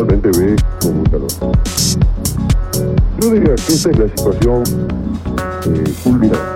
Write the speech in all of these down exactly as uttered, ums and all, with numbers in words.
actualmente ve con mucha lógica. Yo diría que esta es la situación eh, culminante.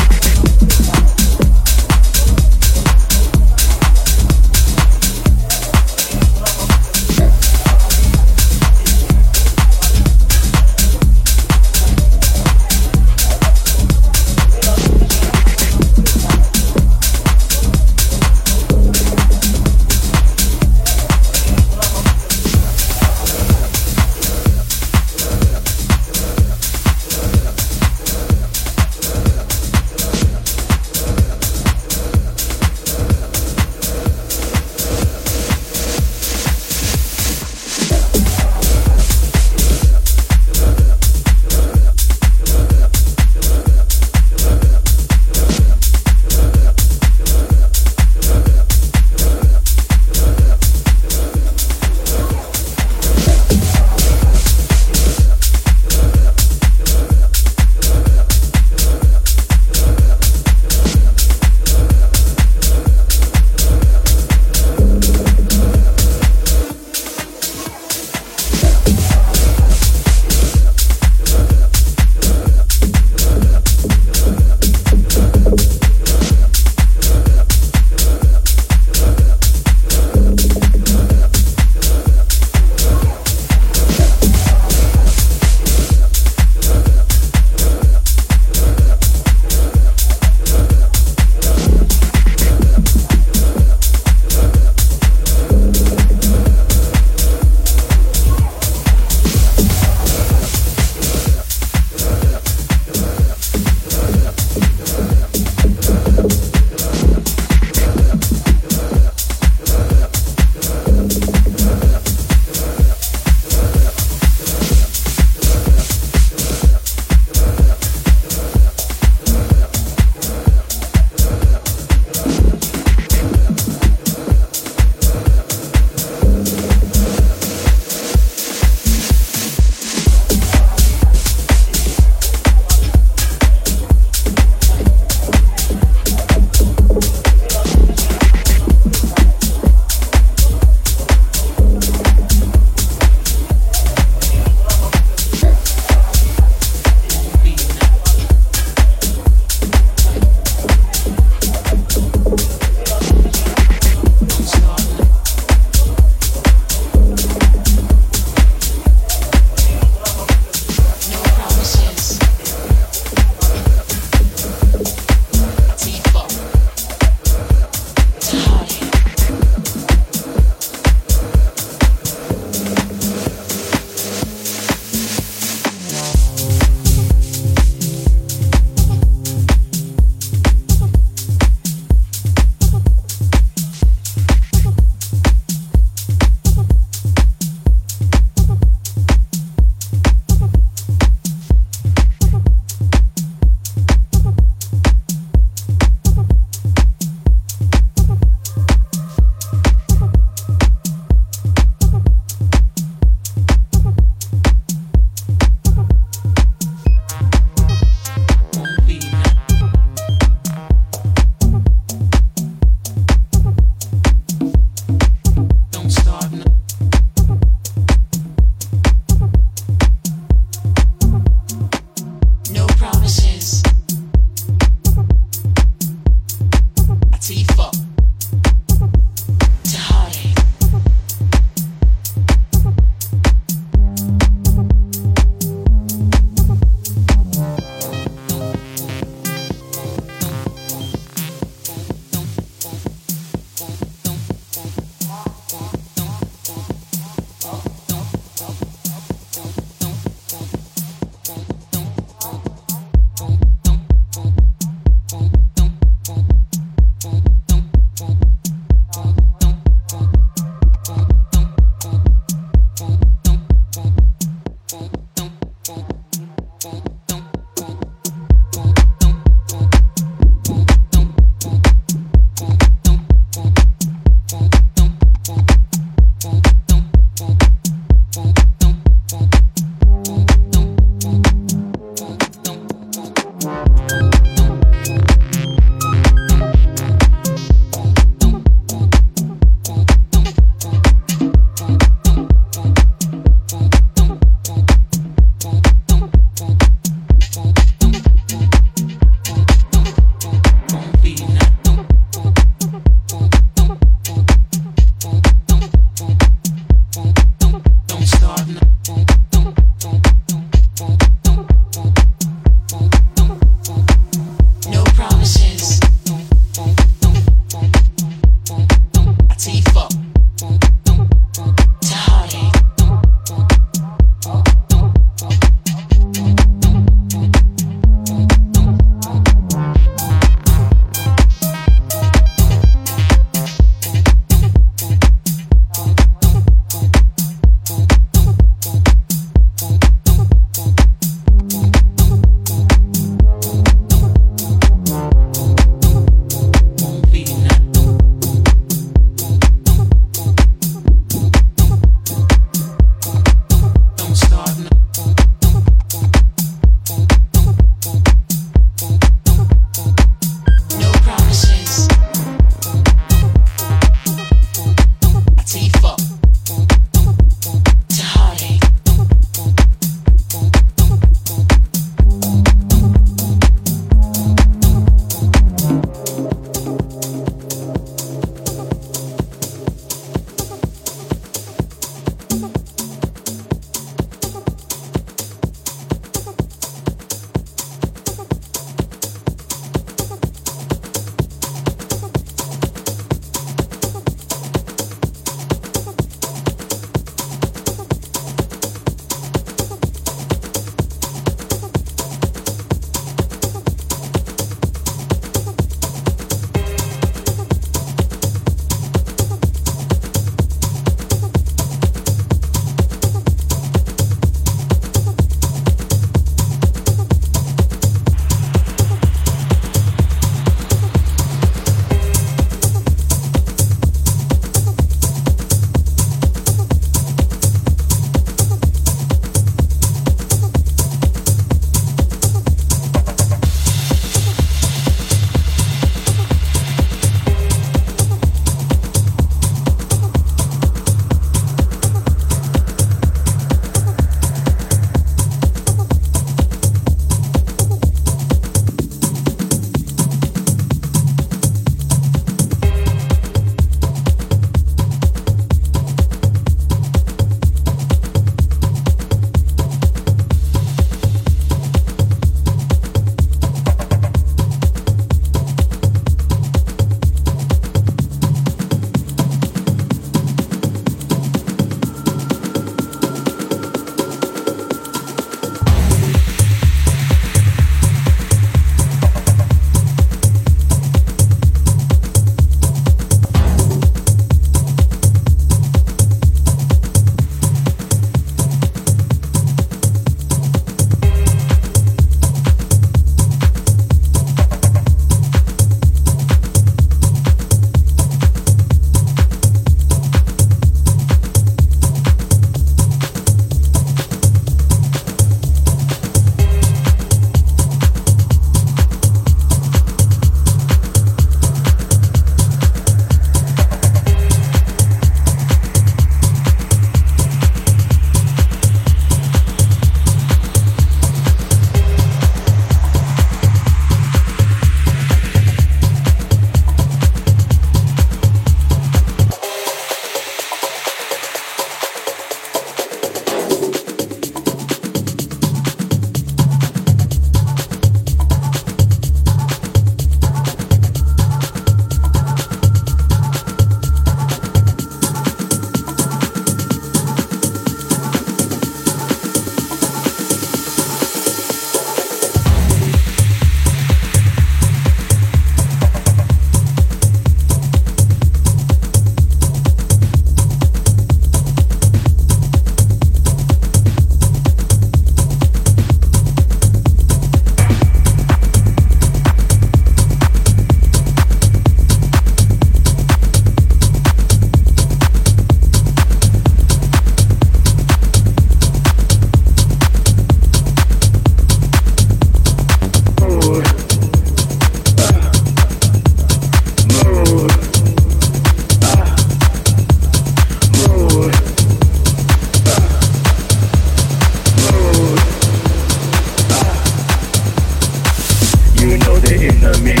you know the enemy.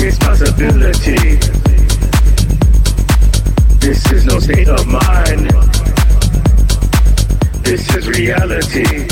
Responsibility. This is no state of mind. This is reality.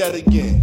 that again.